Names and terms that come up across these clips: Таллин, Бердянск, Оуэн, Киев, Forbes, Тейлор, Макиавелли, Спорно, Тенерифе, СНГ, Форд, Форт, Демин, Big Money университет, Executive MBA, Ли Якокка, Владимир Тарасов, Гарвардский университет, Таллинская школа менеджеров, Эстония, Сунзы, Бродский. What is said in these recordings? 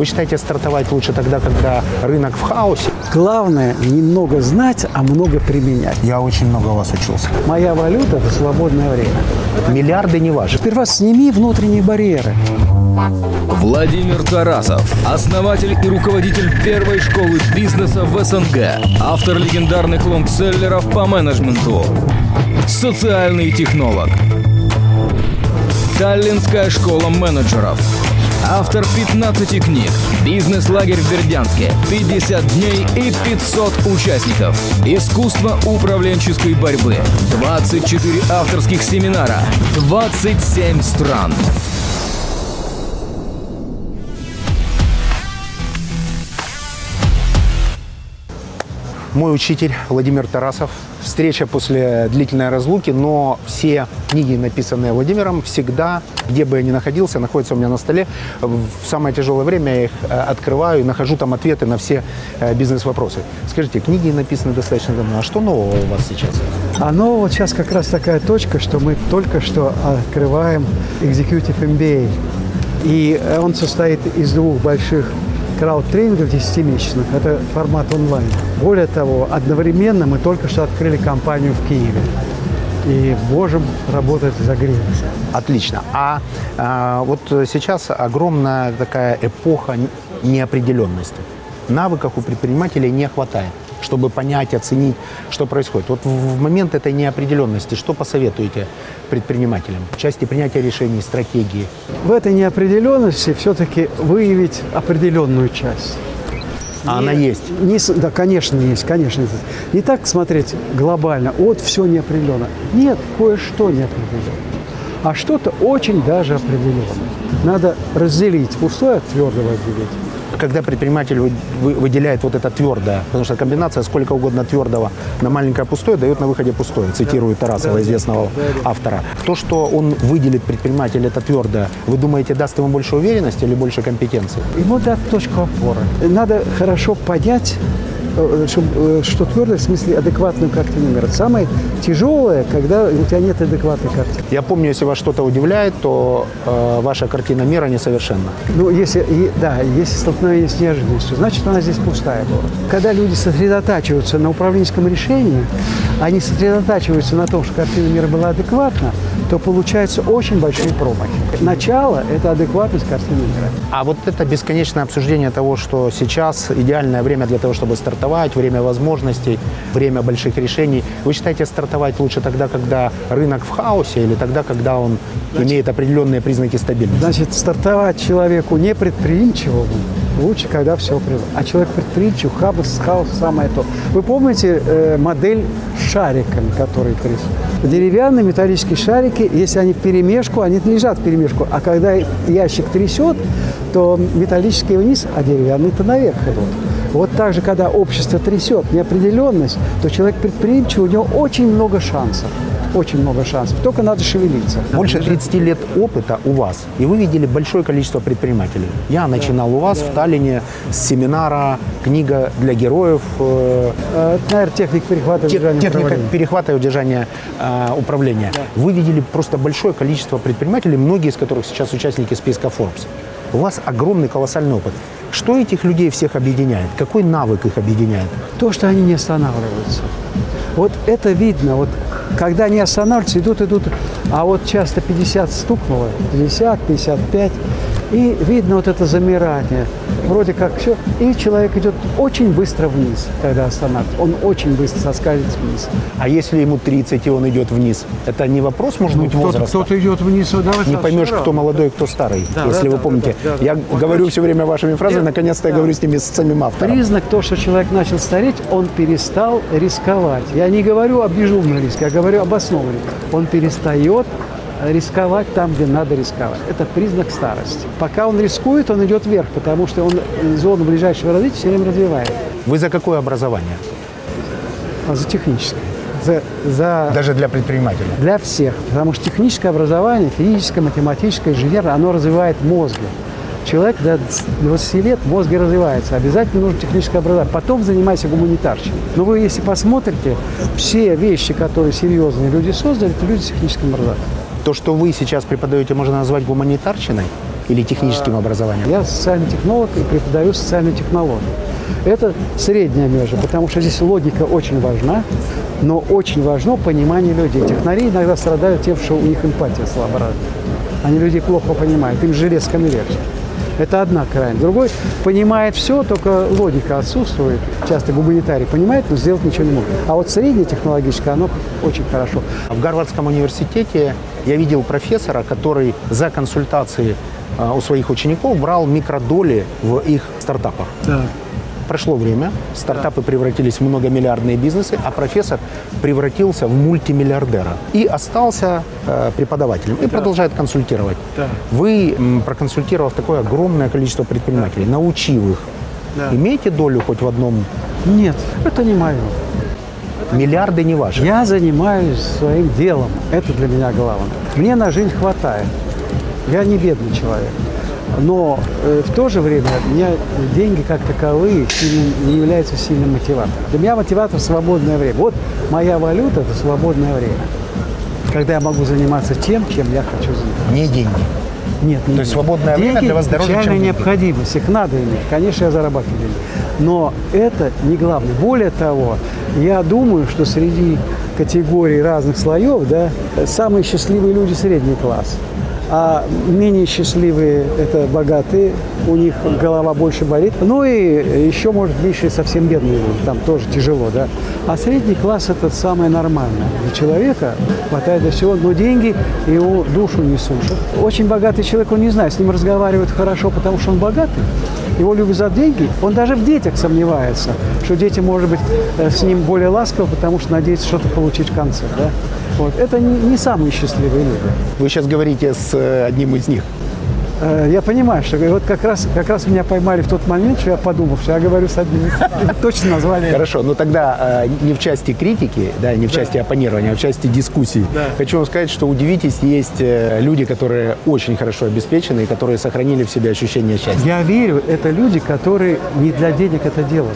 Вы считаете, стартовать лучше тогда, когда рынок в хаосе? Главное немного знать, а много применять. Я очень много у вас учился. Моя валюта – это свободное время. Миллиарды не важны. Сперва сними внутренние барьеры. Владимир Тарасов, основатель и руководитель первой школы бизнеса в СНГ, автор легендарных лонгселлеров по менеджменту, социальный технолог, Таллинская школа менеджеров, автор 15 книг, бизнес-лагерь в Бердянске, 50 дней и 500 участников, искусство управленческой борьбы, 24 авторских семинара, 27 стран. Мой учитель Владимир Тарасов. Встреча после длительной разлуки, но все книги, написанные Владимиром, всегда, где бы я ни находился, находятся у меня на столе. В самое тяжелое время я их открываю и нахожу там ответы на все бизнес-вопросы. Скажите, книги написаны достаточно давно. А что нового у вас сейчас? А нового сейчас как раз такая точка, что мы только что открываем Executive MBA. И он состоит из двух больших крауд-тренингов 10-месячных. Это формат онлайн. Более того, одновременно мы только что открыли компанию в Киеве. И можем работать за гривну. Отлично. А вот сейчас огромная такая эпоха неопределенности. Навыков у предпринимателей не хватает, чтобы понять, оценить, что происходит. Вот в момент этой неопределенности что посоветуете предпринимателям в части принятия решений, стратегии? В этой неопределенности все-таки выявить определенную часть. А она есть? Да, конечно, есть, конечно. Не так смотреть глобально, вот все неопределенно. Нет, кое-что неопределенно. А что-то очень даже определенно. Надо разделить пустое от твердого отделить. Когда предприниматель выделяет вот это твердое, потому что комбинация сколько угодно твердого на маленькое пустое дает на выходе пустое, цитирую Тарасова, известного автора. То, что он выделит, предприниматель, это твердое, вы думаете, даст ему больше уверенности или больше компетенции? Ему даст точку опоры. Надо хорошо понять, что твердое, в смысле адекватную картину мира. Самое тяжелое, когда у тебя нет адекватной картины. Я помню, если вас что-то удивляет, то ваша картина мира несовершенна. Ну, если столкновение с неожиданностью, значит, она здесь пустая была. Когда люди сосредотачиваются на управленческом решении, они сосредотачиваются на том, что картина мира была адекватна, то получаются очень большие промахи. Начало – это адекватность картины мира. А вот это бесконечное обсуждение того, что сейчас идеальное время для того, чтобы стартовать, время возможностей, время больших решений. Вы считаете, стартовать лучше тогда, когда рынок в хаосе, или тогда, когда он имеет определенные признаки стабильности? Значит, стартовать человеку непредприимчивому лучше, когда все привык. А человек предприимчив, хаос самое то. Вы помните модель с шариками, которые трясут? Деревянные металлические шарики, если они вперемешку, они лежат вперемешку, а когда ящик трясет, то металлические вниз, а деревянные-то наверх идут. Вот так же, когда общество трясет неопределенность, то человек предприимчивый, у него очень много шансов. Очень много шансов. Только надо шевелиться. Больше 30 лет опыта у вас, и вы видели большое количество предпринимателей. Я начинал у вас в Таллине с семинара «Книга для героев». Наверное, техника перехвата и удержания управления. Да. Вы видели просто большое количество предпринимателей, многие из которых сейчас участники списка Forbes. У вас огромный, колоссальный опыт. Что этих людей всех объединяет? Какой навык их объединяет? То, что они не останавливаются. Вот это видно. Вот когда они останавливаются, идут. А вот часто 50 стукнуло, 50, 55. И видно вот это замирание. Вроде как все. И человек идет очень быстро вниз, когда останавливается. Он очень быстро соскальзывает вниз. А если ему 30, и он идет вниз? Это не вопрос, может быть, возраста? Кто-то идет вниз. Не поймешь, кто молодой, кто старый. Да, если вы помните. Я говорю все время вашими фразами. Наконец-то я говорю с ними, с самим автором. Признак того, что человек начал стареть, он перестал рисковать. Я не говорю об безумном риске, я говорю об основе. Он перестает рисковать там, где надо рисковать. Это признак старости. Пока он рискует, он идет вверх, потому что он зону ближайшего развития все время развивает. Вы за какое образование? За техническое. Даже для предпринимателя? Для всех. Потому что техническое образование, физическое, математическое, инженерное, оно развивает мозги. Человек до 20 лет мозги развивается. Обязательно нужно техническое образование. Потом занимайся гуманитарщиной. Но вы, если посмотрите, все вещи, которые серьезные люди создали, это люди с техническим образованием. То, что вы сейчас преподаете, можно назвать гуманитарщиной? или техническим образованием? Я социальный технолог и преподаю социальную технологию. Это средняя межа, потому что здесь логика очень важна, но очень важно понимание людей. Технари иногда страдают тем, что у них эмпатия слаборазвита. Они людей плохо понимают, им железками легче. Это одна крайность. Другой понимает все, только логика отсутствует. Часто гуманитарий понимает, но сделать ничего не может. А вот среднее технологическое, оно очень хорошо. В Гарвардском университете я видел профессора, который за консультации у своих учеников брал микродоли в их стартапах. Да. Прошло время, стартапы превратились в многомиллиардные бизнесы, а профессор превратился в мультимиллиардера и остался преподавателем и продолжает консультировать. Да. Вы, проконсультировав такое огромное количество предпринимателей, научив их, имеете долю хоть в одном? Нет, это не мое. Миллиарды не ваши. Я занимаюсь своим делом, это для меня главное. Мне на жизнь хватает, я не бедный человек. Но в то же время у меня деньги как таковые не являются сильным мотиватором. Для меня мотиватор – свободное время. Вот моя валюта – это свободное время, когда я могу заниматься тем, чем я хочу заниматься. Не деньги? Нет, не деньги. То есть свободное время для вас дороже, чем деньги? Деньги – необходимость, их надо иметь. Конечно, я зарабатываю деньги. Но это не главное. Более того, я думаю, что среди категорий разных слоев, самые счастливые люди – средний класс. А менее счастливые – это богатые, у них голова больше болит. Ну и еще, может, меньше совсем бедные люди, там тоже тяжело, да. А средний класс – это самое нормальное. Для человека хватает до всего, но деньги его душу не сушат. Очень богатый человек, он не знает, с ним разговаривают хорошо, потому что он богатый. Его любят за деньги. Он даже в детях сомневается, что дети, может быть, с ним более ласковы, потому что надеется что-то получить в конце, да. Вот. Это не самые счастливые люди. Вы сейчас говорите с одним из них. Я понимаю, что вот как раз меня поймали в тот момент, что я подумал, что я говорю с одним из них. Точно назвали. Хорошо, но тогда не в части критики, не в части оппонирования, а в части дискуссий. Хочу вам сказать, что удивитесь, есть люди, которые очень хорошо обеспечены и которые сохранили в себе ощущение счастья. Я верю, это люди, которые не для денег это делали.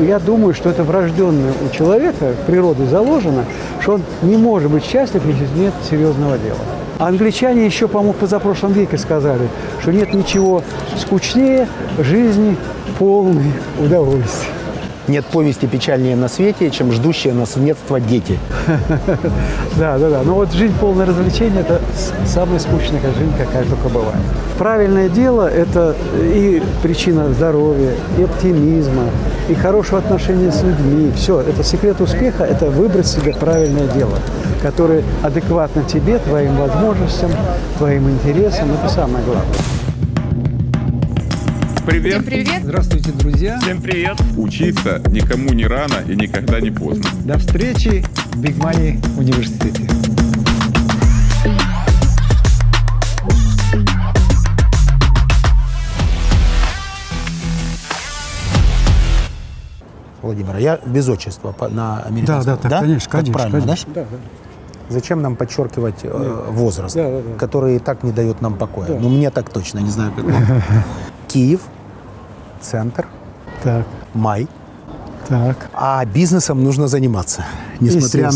Я думаю, что это врожденное у человека, природой заложено, что он не может быть счастлив, если нет серьезного дела. Англичане еще, по-моему, в позапрошлом веке сказали, что нет ничего скучнее жизни полной удовольствия. Нет повести печальнее на свете, чем ждущие наследство дети. Да. Но вот жизнь полное развлечение – это самая скучная жизнь, какая только бывает. Правильное дело – это и причина здоровья, и оптимизма, и хорошего отношения с людьми. Все, это секрет успеха – это выбрать себе правильное дело, которое адекватно тебе, твоим возможностям, твоим интересам. Это самое главное. Привет. Всем привет. Здравствуйте, друзья. Всем привет. Учиться никому не рано и никогда не поздно. До встречи в Big Money университете. Владимир, я без отчества на американском. Да, конечно. Да? Зачем нам подчеркивать возраст, который и так не дает нам покоя? Да. Ну, мне так точно, не знаю, как вам. Киев. Центр. Так. Май. Так. А бизнесом нужно заниматься, несмотря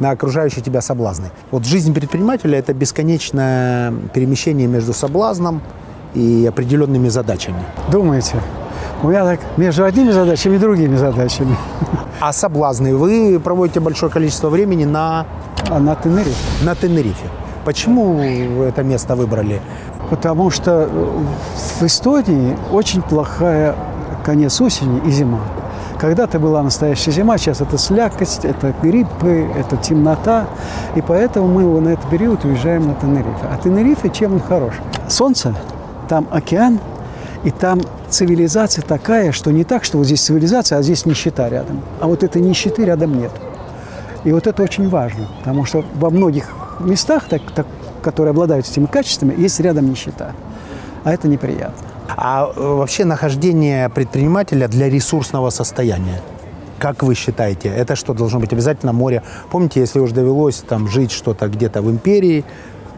на окружающие тебя соблазны. Вот жизнь предпринимателя – это бесконечное перемещение между соблазном и определенными задачами. Думаете? У меня так между одними задачами и другими задачами. А соблазны? Вы проводите большое количество времени на Тенерифе. На Тенерифе. Почему это место выбрали? Потому что в Эстонии очень плохая конец осени и зима. Когда-то была настоящая зима, сейчас это слякоть, это гриппы, это темнота. И поэтому мы на этот период уезжаем на Тенерифе. А Тенерифе чем он хорош? Солнце, там океан, и там цивилизация такая, что не так, что вот здесь цивилизация, а здесь нищета рядом. А вот этой нищеты рядом нет. И вот это очень важно, потому что во многих местах которые обладают этими качествами, есть рядом нищета. А это неприятно. А вообще нахождение предпринимателя для ресурсного состояния, как вы считаете, это что должно быть? Обязательно море? Помните, если уж довелось там жить что-то где-то в империи,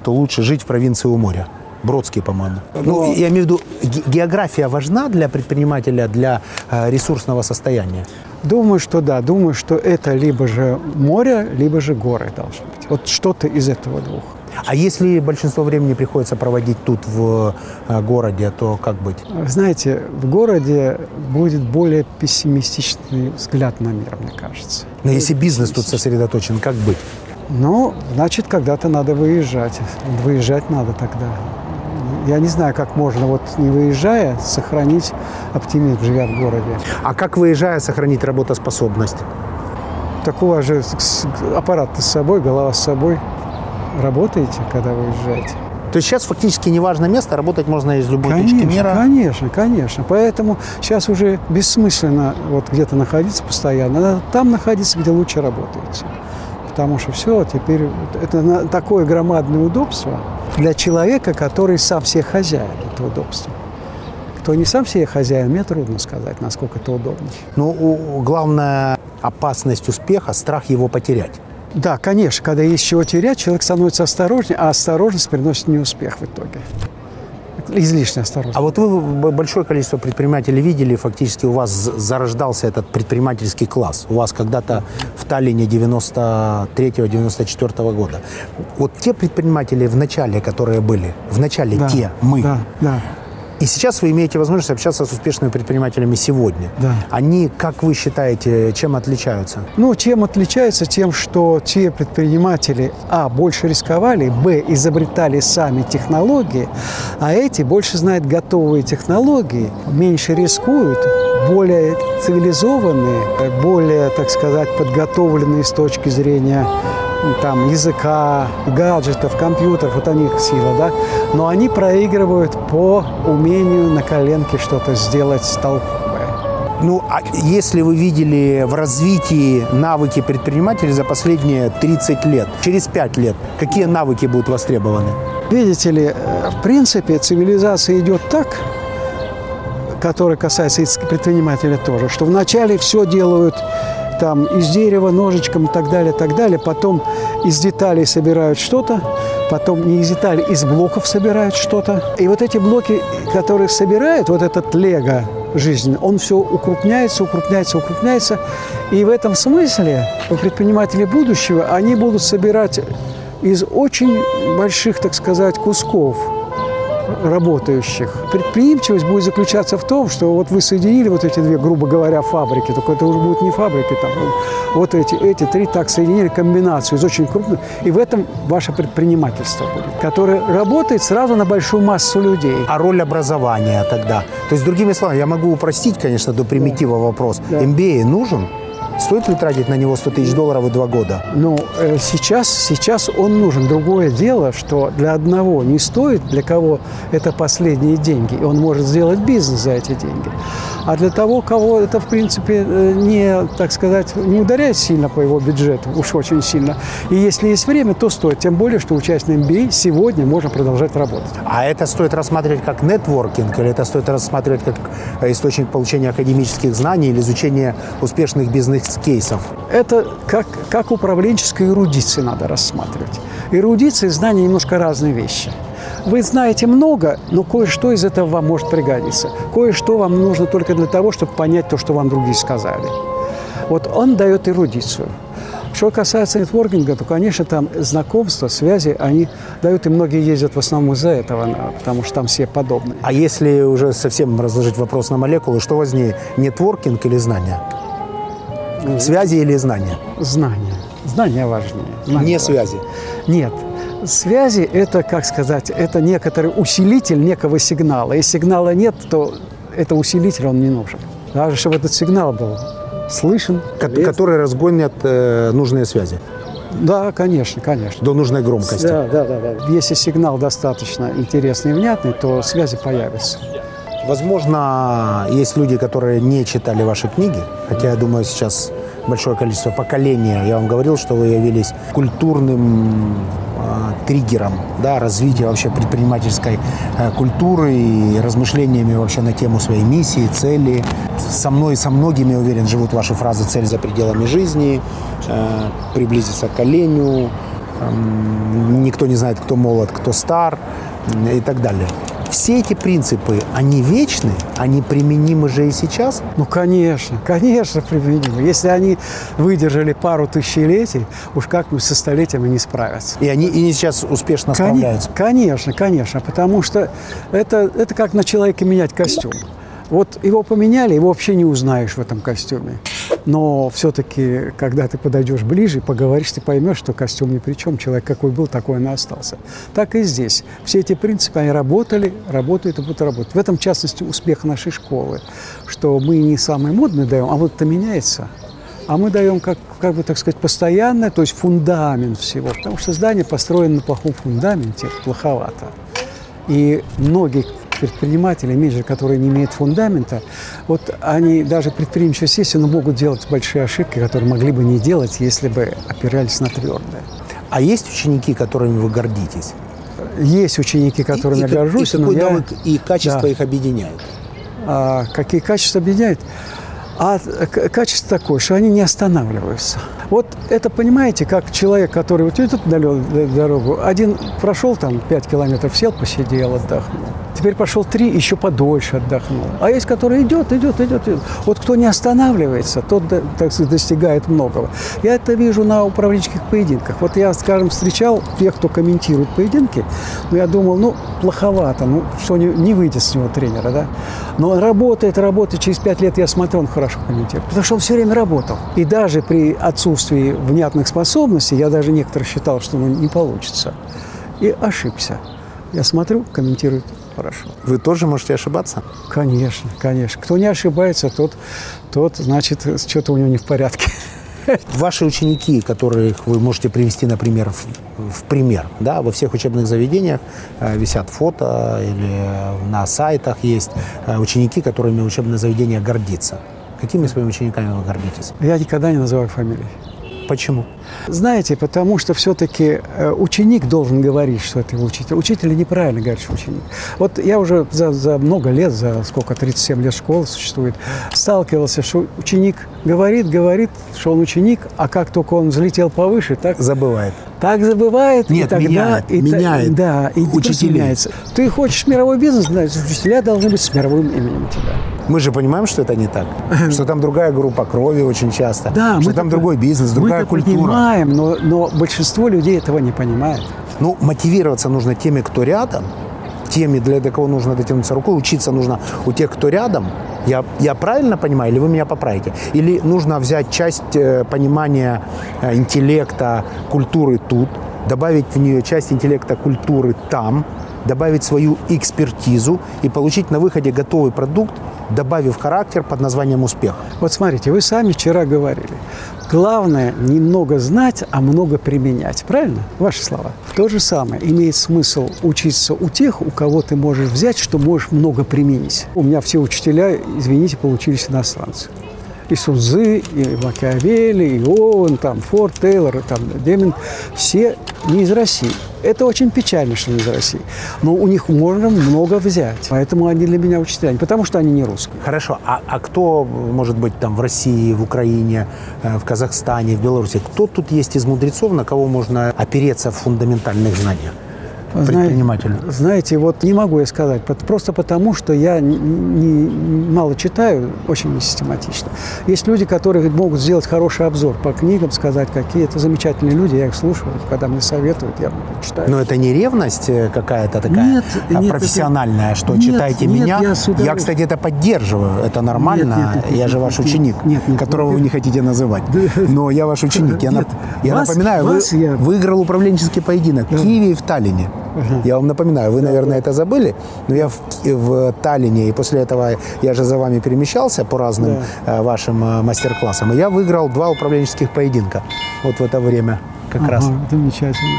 то лучше жить в провинции у моря. Бродский, по-моему. Ну, я имею в виду, география важна для предпринимателя, для ресурсного состояния? Думаю, что да. Думаю, что это либо же море, либо же горы должны быть. Вот что-то из этого двух. А если большинство времени приходится проводить тут, в городе, то как быть? Знаете, в городе будет более пессимистичный взгляд на мир, мне кажется. Но если бизнес тут сосредоточен, как быть? Ну, значит, когда-то надо выезжать. Выезжать надо тогда. Я не знаю, как можно, вот не выезжая, сохранить оптимизм, живя в городе. А как, выезжая, сохранить работоспособность? Так у вас же аппарат с собой, голова с собой. Работаете, когда выезжаете. То есть сейчас фактически неважно место, работать можно из любой точки мира? Конечно, конечно. Поэтому сейчас уже бессмысленно вот где-то находиться постоянно. Надо там находиться, где лучше работаете. Потому что все, теперь это такое громадное удобство для человека, который сам себе хозяин, это удобство. Кто не сам себе хозяин, мне трудно сказать, насколько это удобно. Ну, главная опасность успеха – страх его потерять. Да, конечно, когда есть чего терять, человек становится осторожнее, а осторожность приносит неуспех в итоге. Излишне осторожно. А вот вы большое количество предпринимателей видели, фактически у вас зарождался этот предпринимательский класс. У вас когда-то в Таллине 93-94 года. Вот те предприниматели в начале, которые были, в начале да, те, мы. Да, да. И сейчас вы имеете возможность общаться с успешными предпринимателями сегодня. Да. Они, как вы считаете, чем отличаются? Ну, чем отличаются? Тем, что те предприниматели, больше рисковали, изобретали сами технологии, а эти больше знают готовые технологии, меньше рискуют, более цивилизованные, более, так сказать, подготовленные с точки зрения там языка, гаджетов, компьютеров, вот у них сила, да, но они проигрывают по умению на коленке что-то сделать толковое. Ну, а если вы видели в развитии навыки предпринимателей за последние 30 лет, через 5 лет, какие навыки будут востребованы? Видите ли, в принципе, цивилизация идет так, которая касается и предпринимателя тоже, что вначале все делают там из дерева, ножичком и так далее, так далее. Потом из деталей собирают что-то, потом не из деталей, из блоков собирают что-то. И вот эти блоки, которые собирают, вот этот лего жизнь, он все укрупняется, укрупняется, укрупняется. И в этом смысле предприниматели будущего, они будут собирать из очень больших, так сказать, кусков работающих. Предприимчивость будет заключаться в том, что вот вы соединили вот эти две, грубо говоря, фабрики, только это уже будут не фабрики, там, вот эти три так соединили, комбинацию из очень крупных, и в этом ваше предпринимательство будет, которое работает сразу на большую массу людей. А роль образования тогда? То есть, другими словами, я могу упростить, конечно, до примитива вопрос. Да. MBA нужен? Стоит ли тратить на него $100 000 и 2 года? Ну, сейчас он нужен. Другое дело, что для одного не стоит, для кого это последние деньги, и он может сделать бизнес за эти деньги. А для того, кого это, в принципе, не, так сказать, не ударяет сильно по его бюджету, уж очень сильно. И если есть время, то стоит. Тем более, что участие в MBA сегодня можно продолжать работать. А это стоит рассматривать как нетворкинг, или это стоит рассматривать как источник получения академических знаний или изучения успешных бизнес кейсов? Это как управленческая эрудиция надо рассматривать. Эрудиция и знания немножко разные вещи. Вы знаете много, но кое-что из этого вам может пригодиться. Кое-что вам нужно только для того, чтобы понять то, что вам другие сказали. Вот он дает эрудицию. Что касается нетворкинга, то, конечно, там знакомства, связи, они дают, и многие ездят в основном из-за этого, потому что там все подобные. А если уже совсем разложить вопрос на молекулы, что важнее, нетворкинг или знания? Связи или знания? Знания. Знания важнее. Не связи? Нет. Связи – это, как сказать, это некоторый усилитель некого сигнала. Если сигнала нет, то это усилитель, он не нужен. Даже чтобы этот сигнал был слышен. Который разгонят нужные связи? Да, конечно, конечно. До нужной громкости? Да. Если сигнал достаточно интересный и внятный, то связи появятся. Возможно, есть люди, которые не читали ваши книги, хотя, я думаю, сейчас большое количество поколения. Я вам говорил, что вы явились культурным триггером, да, развития вообще предпринимательской культуры и размышлениями вообще на тему своей миссии, цели. Со мной и со многими, я уверен, живут ваши фразы «цель за пределами жизни», «приблизиться к оленю», «никто не знает, кто молод, кто стар» и так далее. Все эти принципы, они вечны, они применимы же и сейчас? Ну, конечно, конечно применимы. Если они выдержали пару тысячелетий, уж как-нибудь со столетиями не справятся. И они и сейчас успешно справляются? Конечно, конечно, потому что это как на человека менять костюм. Вот его поменяли, его вообще не узнаешь в этом костюме. Но все-таки, когда ты подойдешь ближе, поговоришь, ты поймешь, что костюм ни при чем. Человек какой был, такой он и остался. Так и здесь. Все эти принципы, они работали, работают и будут работать. В этом, в частности, успех нашей школы, что мы не самые модные даем, а вот это меняется. А мы даем, как бы, так сказать, постоянное, то есть фундамент всего. Потому что здание построено на плохом фундаменте, плоховато. И многие предприниматели, менеджеры, которые не имеют фундамента, вот они даже предприимчивость есть, но могут делать большие ошибки, которые могли бы не делать, если бы опирались на твердое. А есть ученики, которыми вы гордитесь? Есть ученики, которыми я горжусь. И какой навык и качество их объединяет? А какие качества объединяют? А качество такое, что они не останавливаются. Вот это, понимаете, как человек, который вот идет на дорогу, один прошел там 5 километров, сел, посидел, отдохнул. Теперь пошел 3, еще подольше отдохнул. А есть, который идет. Вот кто не останавливается, тот, так сказать, достигает многого. Я это вижу на управленческих поединках. Вот я, скажем, встречал тех, кто комментирует поединки, но я думал, ну, плоховато, ну, что не выйдет с него тренера, да. Но он работает, через 5 лет я смотрю, он хорошо комментирует, потому что он все время работал. И даже при отсутствии внятных способностей, я даже некоторых считал, что ну, не получится. И ошибся. Я смотрю, комментирует хорошо. Вы тоже можете ошибаться? Конечно, конечно. Кто не ошибается, тот значит, что-то у него не в порядке. Ваши ученики, которых вы можете привести, например, в пример, во всех учебных заведениях висят фото или на сайтах есть ученики, которыми учебное заведение гордится. Какими своими учениками вы гордитесь? Я никогда не называю фамилий. Почему? Знаете, потому что все-таки ученик должен говорить, что это его учитель. Учитель неправильно говорит, что ученик. Вот я уже за много лет, за сколько, 37 лет школы существует, сталкивался, что ученик говорит, что он ученик, а как только он взлетел повыше, так… Забывает. Так забывает. Нет, и тогда, меняет. Да, и меняется. Ты хочешь мировой бизнес, значит, учителя должны быть с мировым именем у тебя. Мы же понимаем, что это не так, что там другая группа крови очень часто, да, что там другой бизнес, другая культура. Мы понимаем, но большинство людей этого не понимает. Ну, мотивироваться нужно теми, кто рядом, теми, для кого нужно дотянуться рукой, учиться нужно у тех, кто рядом. Я правильно понимаю, или вы меня поправите? Или нужно взять часть понимания интеллекта, культуры тут, добавить в нее часть интеллекта, культуры там, добавить свою экспертизу и получить на выходе готовый продукт, добавив характер под названием «Успех». Вот смотрите, вы сами вчера говорили. Главное не много знать, а много применять. Правильно? Ваши слова. То же самое. Имеет смысл учиться у тех, у кого ты можешь взять, что можешь много применить. У меня все учителя, извините, получились иностранцы. И Сунзы, и Макиавелли, и Оуэн, там, Форт, Тейлор, там, Демин. Все не из России. Это очень печально, что не из России. Но у них можно много взять. Поэтому они для меня учителя. Не потому что они не русские. Хорошо. А кто, может быть, там в России, в Украине, в Казахстане, в Беларуси? Кто тут есть из мудрецов, на кого можно опереться в фундаментальных знаниях? Предприниматель. Знаете, вот не могу я сказать, просто потому, что я мало читаю, очень несистематично. Есть люди, которые могут сделать хороший обзор по книгам, сказать, какие это замечательные люди, я их слушаю, когда мне советуют, я читаю. Но это не ревность какая-то такая профессиональная, что читайте меня? Я, кстати, это поддерживаю, это нормально, я же ваш ученик, которого вы не хотите называть, но я ваш ученик. Я напоминаю, выиграл управленческий поединок в Киеве и в Таллине. Я вам напоминаю, вы, наверное, это забыли, но я в Таллине, и после этого я же за вами перемещался по разным вашим мастер-классам, и я выиграл 2 управленческих поединка вот в это время как раз. Замечательно.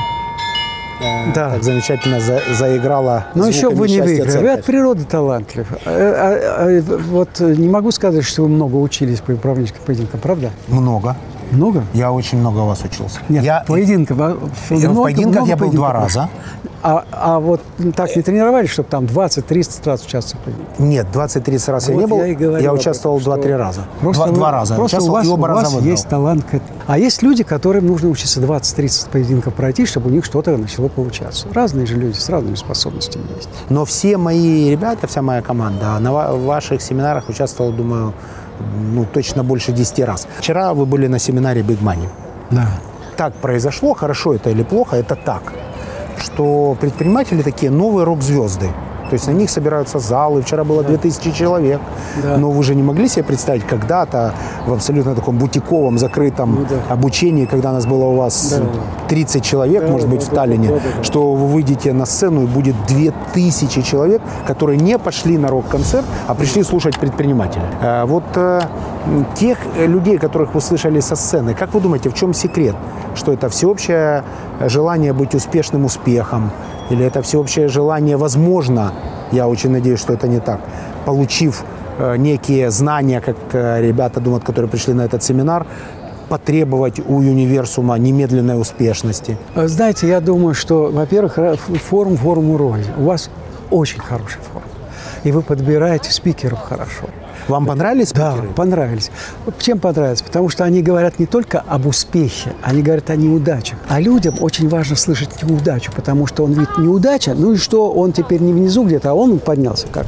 Да. Так замечательно заиграла. Но еще вы не выиграли. Вы от природы талантлив. Вот не могу сказать, что вы много учились по управленческим поединкам, правда? Много. Много? Я очень много у вас учился. Нет, поединков. В поединках я был 2 раза. А вот так не тренировались, чтобы там 20-30 раз участвовать? Нет, 20-30 раз я не был. Я участвовал 2-3 раза. Два раза. Просто у вас есть талант к этому. А есть люди, которым нужно учиться 20-30 поединков пройти, чтобы у них что-то начало получаться. Разные же люди с разными способностями есть. Но все мои ребята, вся моя команда на ваших семинарах участвовала, думаю, точно больше 10 раз. Вчера вы были на семинаре Big Money. Да. Так произошло, хорошо это или плохо, это так, что предприниматели такие новые рок-звезды. То есть на них собираются залы. Вчера было 2000 человек. Да. Но вы же не могли себе представить когда-то в абсолютно таком бутиковом, закрытом обучении, когда нас было у вас 30 человек, может быть, в Таллине, что вы выйдете на сцену и будет 2000 человек, которые не пошли на рок-концерт, а пришли слушать предпринимателя. Вот тех людей, которых вы слышали со сцены, как вы думаете, в чем секрет? Что это всеобщее желание быть успешным успехом? Или это всеобщее желание, возможно, я очень надеюсь, что это не так, получив некие знания, как ребята думают, которые пришли на этот семинар, потребовать у универсума немедленной успешности? Знаете, я думаю, что, во-первых, форуму роли. У вас очень хороший форум. И вы подбираете спикеров хорошо. Вам понравились спикеры? Да, понравились. Чем понравились? Потому что они говорят не только об успехе, они говорят о неудачах. А людям очень важно слышать неудачу, потому что он видит неудача, ну и что, он теперь не внизу где-то, а он поднялся как.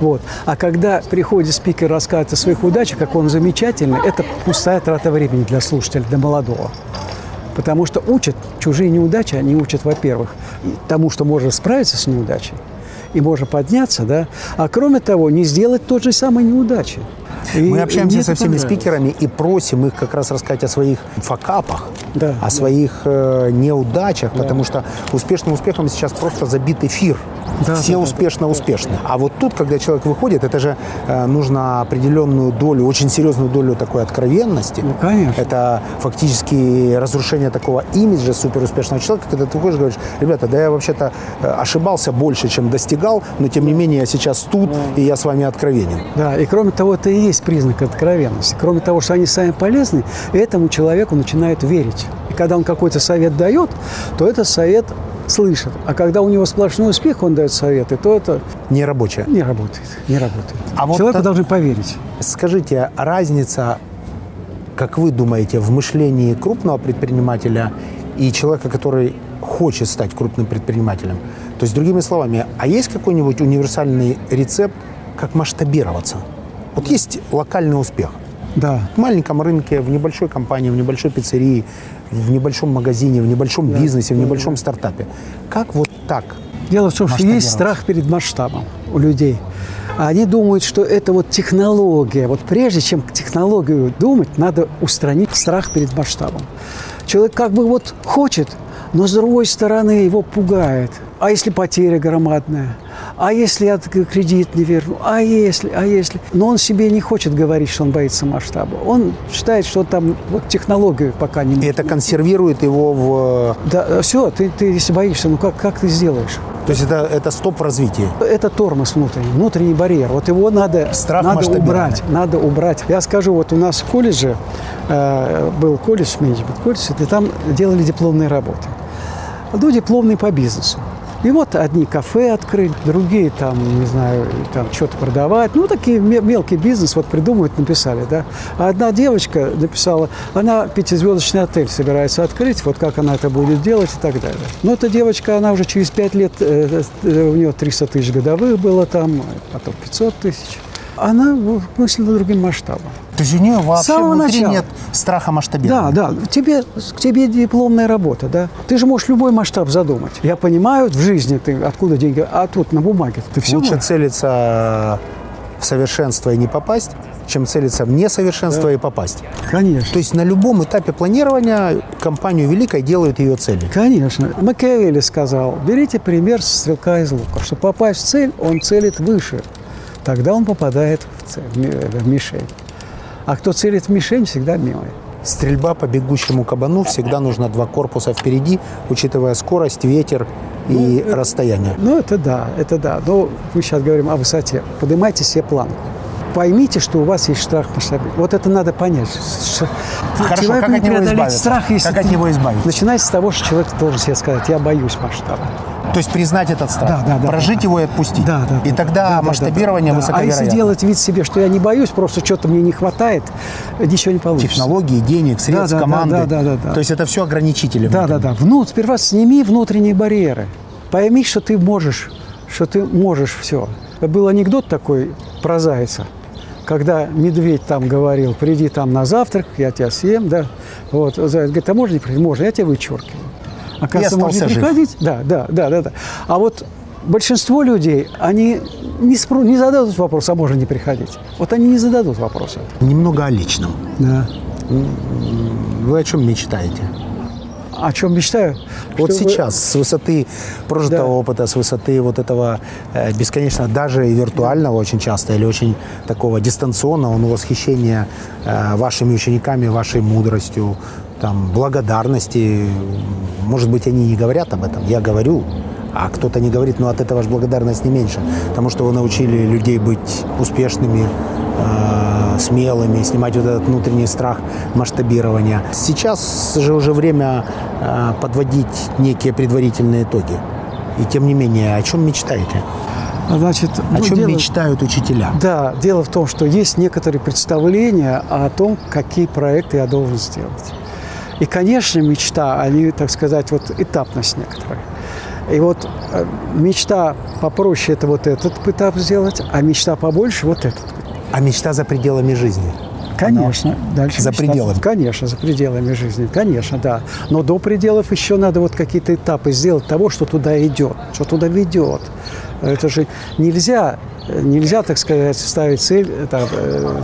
Вот. А когда приходит спикер и рассказывает о своих удачах, как он замечательный, это пустая трата времени для слушателя, для молодого. Потому что учат чужие неудачи, они учат, во-первых, тому, что можно справиться с неудачей, и можно подняться, да, а кроме того, не сделать той же самой неудачи. Мы общаемся со всеми спикерами и просим их как раз рассказать о своих факапах, о своих неудачах, потому что успешным успехом сейчас просто забит эфир. Все успешны. А вот тут, когда человек выходит, это же нужно определенную долю, очень серьезную долю такой откровенности. Ну, конечно. Это фактически разрушение такого имиджа суперуспешного человека, когда ты выходишь и говоришь: ребята, да я вообще-то ошибался больше, чем достигал, но тем не менее я сейчас тут, и я с вами откровенен. Да, и кроме того, это и есть признак откровенности. Кроме того, что они сами полезны, этому человеку начинают верить. И когда он какой-то совет дает, то этот совет слышит. А когда у него сплошной успех, он дает советы, то это... Не рабочее. Не работает. Не работает. А вот человеку должны поверить. Скажите, разница, как вы думаете, в мышлении крупного предпринимателя и человека, который хочет стать крупным предпринимателем? То есть, другими словами, а есть какой-нибудь универсальный рецепт, как масштабироваться? Вот есть локальный успех. Да. В маленьком рынке, в небольшой компании, в небольшой пиццерии, в небольшом магазине, в небольшом бизнесе, в небольшом стартапе. Как вот так? Дело в том, что есть страх перед масштабом у людей. Они думают, что это вот технология. Вот прежде чем к технологию думать, надо устранить страх перед масштабом. Человек как бы вот хочет, но с другой стороны его пугает. А если потеря громадная? А если я кредит не верну? А если? Но он себе не хочет говорить, что он боится масштаба. Он считает, что там вот технологию пока не... И это консервирует его в... Да, все, ты если боишься, ну как ты сделаешь? То есть это стоп в развитии? Это тормоз внутренний барьер. Вот его надо убрать. Я скажу, вот у нас в колледже, был колледж, менеджмент-колледж, и там делали дипломные работы. Ну, дипломные по бизнесу. И вот одни кафе открыли, другие там, не знаю, там что-то продавать. Ну, такие мелкий бизнес, вот придумывают, написали, да. А одна девочка написала, она 5-звездочный отель собирается открыть, вот как она это будет делать и так далее. Но эта девочка, она уже через 5 лет, у нее 300 тысяч годовых было там, потом 500 тысяч. Она мыслила другим масштабом. То есть у нее вообще внутри нет страха масштабирования. Да. К тебе дипломная работа, да. Ты же можешь любой масштаб задумать. Я понимаю, в жизни ты откуда деньги, а тут на бумаге ты все можешь. Лучше целиться в совершенство и не попасть, чем целиться в несовершенство и попасть. Конечно. То есть на любом этапе планирования компанию великой делают ее целью. Конечно. Макиавелли сказал: берите пример со стрелка из лука. Чтобы попасть в цель, он целит выше. Тогда он попадает в мишень. А кто целит в мишень, всегда мимо. Стрельба по бегущему кабану, всегда нужно 2 корпуса впереди, учитывая скорость, ветер и расстояние. Это да. Но мы сейчас говорим о высоте. Поднимайте себе планку. поймите, что у вас есть страх масштабирования. Вот это надо понять. Хорошо, человеку как не преодолеть страх, если как от него избавиться? Начинай с того, что человек должен себе сказать: я боюсь масштаба. То есть признать этот страх, прожить его и отпустить. И тогда масштабирование высоковероятно. А если делать вид себе, что я не боюсь, просто что-то мне не хватает, ничего не получится. Технологии, денег, средств, команды. То есть это все ограничители. Сперва сними внутренние барьеры. Пойми, что ты можешь, все. Был анекдот такой про зайца, когда медведь там говорил: приди там на завтрак, я тебя съем, да. Вот, заяц говорит: а можно не прийти? Можно, я тебя вычеркиваю. Оказывается, можно не приходить? Да. А вот большинство людей, они не зададут вопрос, а можно не приходить. Вот они не зададут вопроса. Немного о личном. Да. Вы о чем мечтаете? О чем мечтаю? Вот сейчас, с высоты прожитого опыта, с высоты вот этого бесконечно, даже и виртуального очень часто, или очень такого дистанционного, но восхищения вашими учениками, вашей мудростью, там, благодарности. Может быть, они не говорят об этом, я говорю, а кто-то не говорит, но от этого же благодарность не меньше, потому что вы научили людей быть успешными, смелыми, снимать вот этот внутренний страх масштабирования. Сейчас же уже время подводить некие предварительные итоги. И тем не менее, о чем мечтаете? Значит, мечтают учителя? Да, дело в том, что есть некоторые представления о том, какие проекты я должен сделать. И, конечно, мечта, они, так сказать, вот этапность некоторая. И вот мечта попроще – это вот этот этап сделать, а мечта побольше – вот этот. А мечта за пределами жизни? Конечно. Дальше за пределами? Конечно, за пределами жизни. Конечно, да. Но до пределов еще надо вот какие-то этапы сделать того, что туда идет, что туда ведет. Это же нельзя, так сказать, ставить цель там,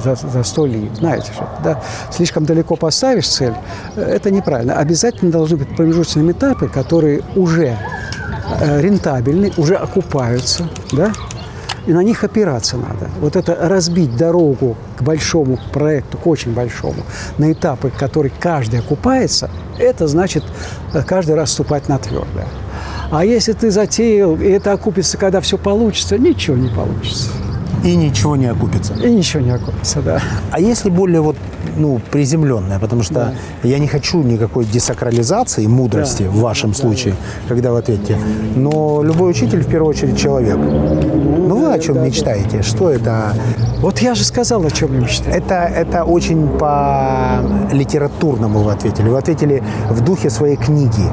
за 100 ли. Знаете же, да? Слишком далеко поставишь цель – это неправильно. Обязательно должны быть промежуточные этапы, которые уже рентабельны, уже окупаются, да? И на них опираться надо. Вот это разбить дорогу к большому проекту, к очень большому, на этапы, которые каждый окупается, это значит каждый раз ступать на твердое. А если ты затеял, и это окупится, когда все получится, ничего не получится. И ничего не окупится. И ничего не окупится, да. А если более вот, приземленное, потому что я не хочу никакой десакрализации мудрости в вашем случае, когда вы ответите, но любой учитель в первую очередь человек. Ну вы о чем мечтаете? Что это? Вот я же сказал, о чем я мечтаю. Это очень по-литературному вы ответили. Вы ответили в духе своей книги.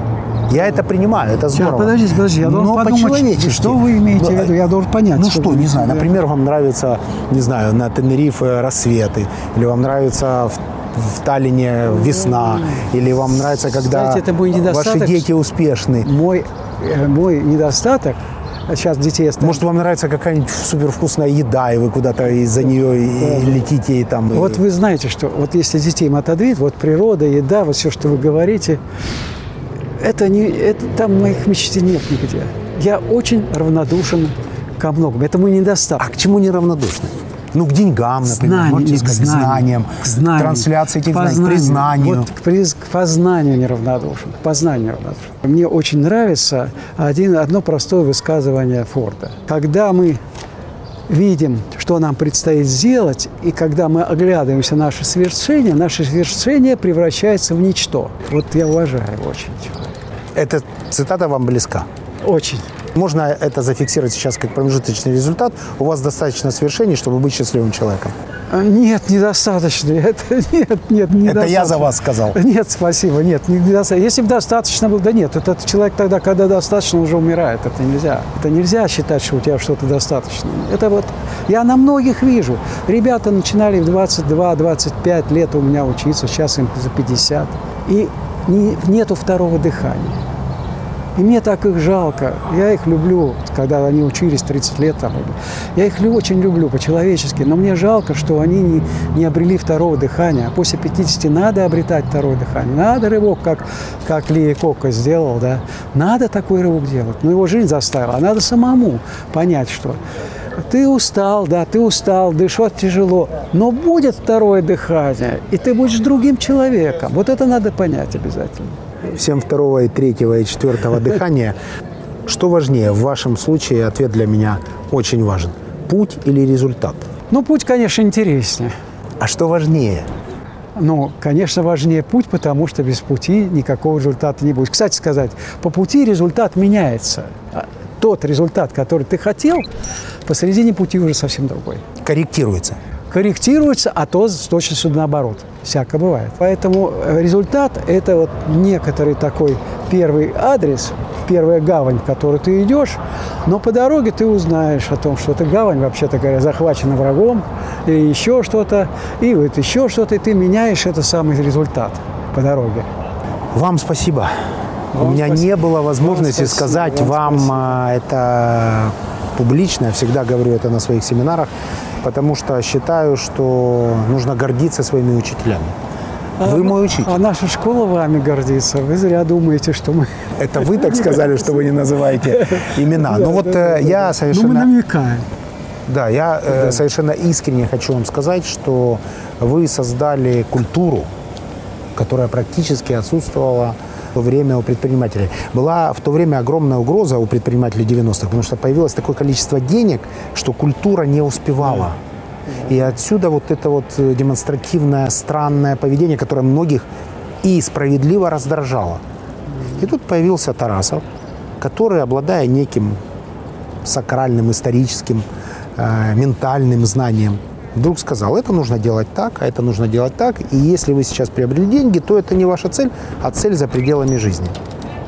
Я это принимаю, это здорово. Подожди, я должен подумать, что вы имеете в виду, я должен понять. Не знаю, например, вам нравится, на Тенерифе рассветы, или вам нравится в Таллине весна, или вам нравится, когда ваши дети успешны. Мой недостаток. Сейчас детей оставят. Может, вам нравится какая-нибудь супервкусная еда, и вы куда-то из-за нее летите и там. Вот вы знаете, что вот если детей им отодвинуть, вот природа, еда, вот все, что вы говорите. Там моих мечтей нет нигде. Я очень равнодушен ко многому. Это мой недостаток. А к чему неравнодушны? К деньгам, например, к знаниям, трансляции этих знаний, к признанию. Вот к познанию неравнодушен. Мне очень нравится одно простое высказывание Форда. Когда мы видим, что нам предстоит сделать, и когда мы оглядываемся на наше свершение превращается в ничто. Вот я уважаю его очень. Эта цитата вам близка? Очень. Можно это зафиксировать сейчас как промежуточный результат? У вас достаточно свершений, чтобы быть счастливым человеком? Нет, недостаточно. Недостаточно. Это я за вас сказал. Нет, спасибо. Нет, недостаточно. Если бы достаточно было, этот человек тогда, когда достаточно, уже умирает. Это нельзя. Это нельзя считать, что у тебя что-то достаточно. Это вот я на многих вижу. Ребята начинали в 22-25 лет у меня учиться, сейчас им за 50. И нету второго дыхания. И мне так их жалко. Я их люблю, когда они учились 30 лет. Я их очень люблю по-человечески, но мне жалко, что они не обрели второго дыхания. А после 50 надо обретать второе дыхание. Надо рывок, как Ли Якокка сделал. Да? Надо такой рывок делать. Но его жизнь заставила. А надо самому понять, что ты устал, дышать тяжело, но будет второе дыхание, и ты будешь другим человеком. Вот это надо понять обязательно. Всем второго, и третьего, и четвертого дыхания. Что важнее? В вашем случае ответ для меня очень важен. Путь или результат? Ну, путь, конечно, интереснее. А что важнее? Ну, конечно, важнее путь, потому что без пути никакого результата не будет. Кстати сказать, по пути результат меняется. Тот результат, который ты хотел, посередине пути уже совсем другой. Корректируется. Корректируется, а то с точностью наоборот. Всяко бывает. Поэтому результат – это вот некоторый такой первый адрес, первая гавань, в которую ты идешь, но по дороге ты узнаешь о том, что эта гавань, вообще-то говоря, захвачена врагом, или еще что-то, и вот еще что-то, и ты меняешь этот самый результат по дороге. Вам спасибо. Вам У меня спасибо. Не было возможности вам спасибо. Сказать вам это публично, я всегда говорю это на своих семинарах, потому что считаю, что нужно гордиться своими учителями. Вы мой учитель. А наша школа вами гордится. Вы зря думаете, что мы... Это вы так сказали, что вы не называете имена. Но вот я совершенно... Ну, мы намекаем. Да, я совершенно искренне хочу вам сказать, что вы создали культуру, которая практически отсутствовала в то время у предпринимателей. Была в то время огромная угроза у предпринимателей 90-х, потому что появилось такое количество денег, что культура не успевала. И отсюда вот это вот демонстративное, странное поведение, которое многих и справедливо раздражало. И тут появился Тарасов, который, обладая неким сакральным, историческим, ментальным знанием, вдруг сказал, это нужно делать так, а это нужно делать так. И если вы сейчас приобрели деньги, то это не ваша цель, а цель за пределами жизни.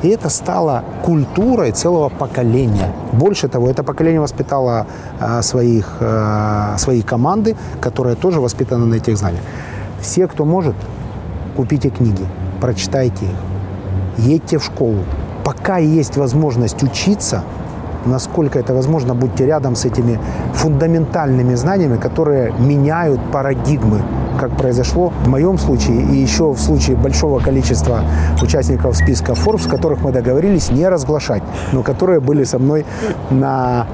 И это стало культурой целого поколения. Больше того, это поколение воспитало свои команды, которые тоже воспитаны на этих знаниях. Все, кто может, купите книги, прочитайте их, едьте в школу. Пока есть возможность учиться, насколько это возможно, будьте рядом с этими фундаментальными знаниями, которые меняют парадигмы, как произошло в моем случае и еще в случае большого количества участников списка Forbes, которых мы договорились не разглашать, но которые были со мной на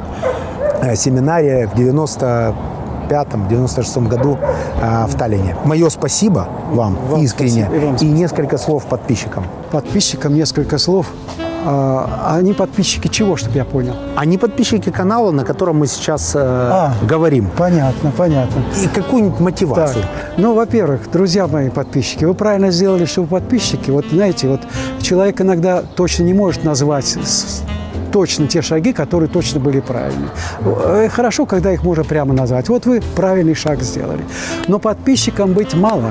семинаре в 95-96 году в Таллине. Мое спасибо вам искренне спасибо. И несколько слов подписчикам. Подписчикам несколько слов. Они подписчики чего, чтобы я понял? Они подписчики канала, на котором мы сейчас говорим. Понятно, понятно. И какую-нибудь мотивацию. Так. Ну, во-первых, друзья мои подписчики, вы правильно сделали, что вы подписчики. Вот знаете, вот человек иногда точно не может назвать точно те шаги, которые точно были правильны. Хорошо, когда их можно прямо назвать. Вот вы правильный шаг сделали. Но подписчикам быть мало.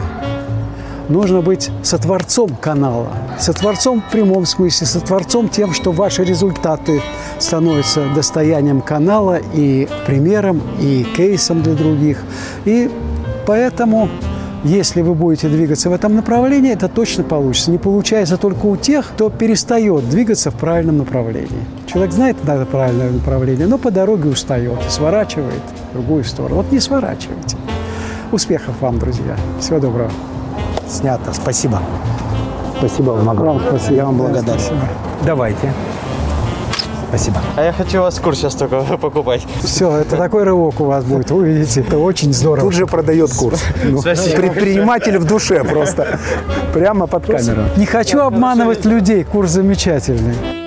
Нужно быть сотворцом канала, сотворцом в прямом смысле, сотворцом тем, что ваши результаты становятся достоянием канала и примером, и кейсом для других. И поэтому, если вы будете двигаться в этом направлении, это точно получится. Не получается только у тех, кто перестает двигаться в правильном направлении. Человек знает иногда правильное направление, но по дороге устает и сворачивает в другую сторону. Вот не сворачивайте. Успехов вам, друзья. Всего доброго. Снято. Спасибо. Спасибо вам огромное. Я вам благодарен. Спасибо. Давайте. Спасибо. А я хочу у вас курс сейчас только покупать. Все, это такой рывок у вас будет. Вы видите, это очень здорово. Тут же продает курс. Спасибо. Предприниматель в душе просто. Прямо под камеру. Не хочу обманывать людей. Курс замечательный.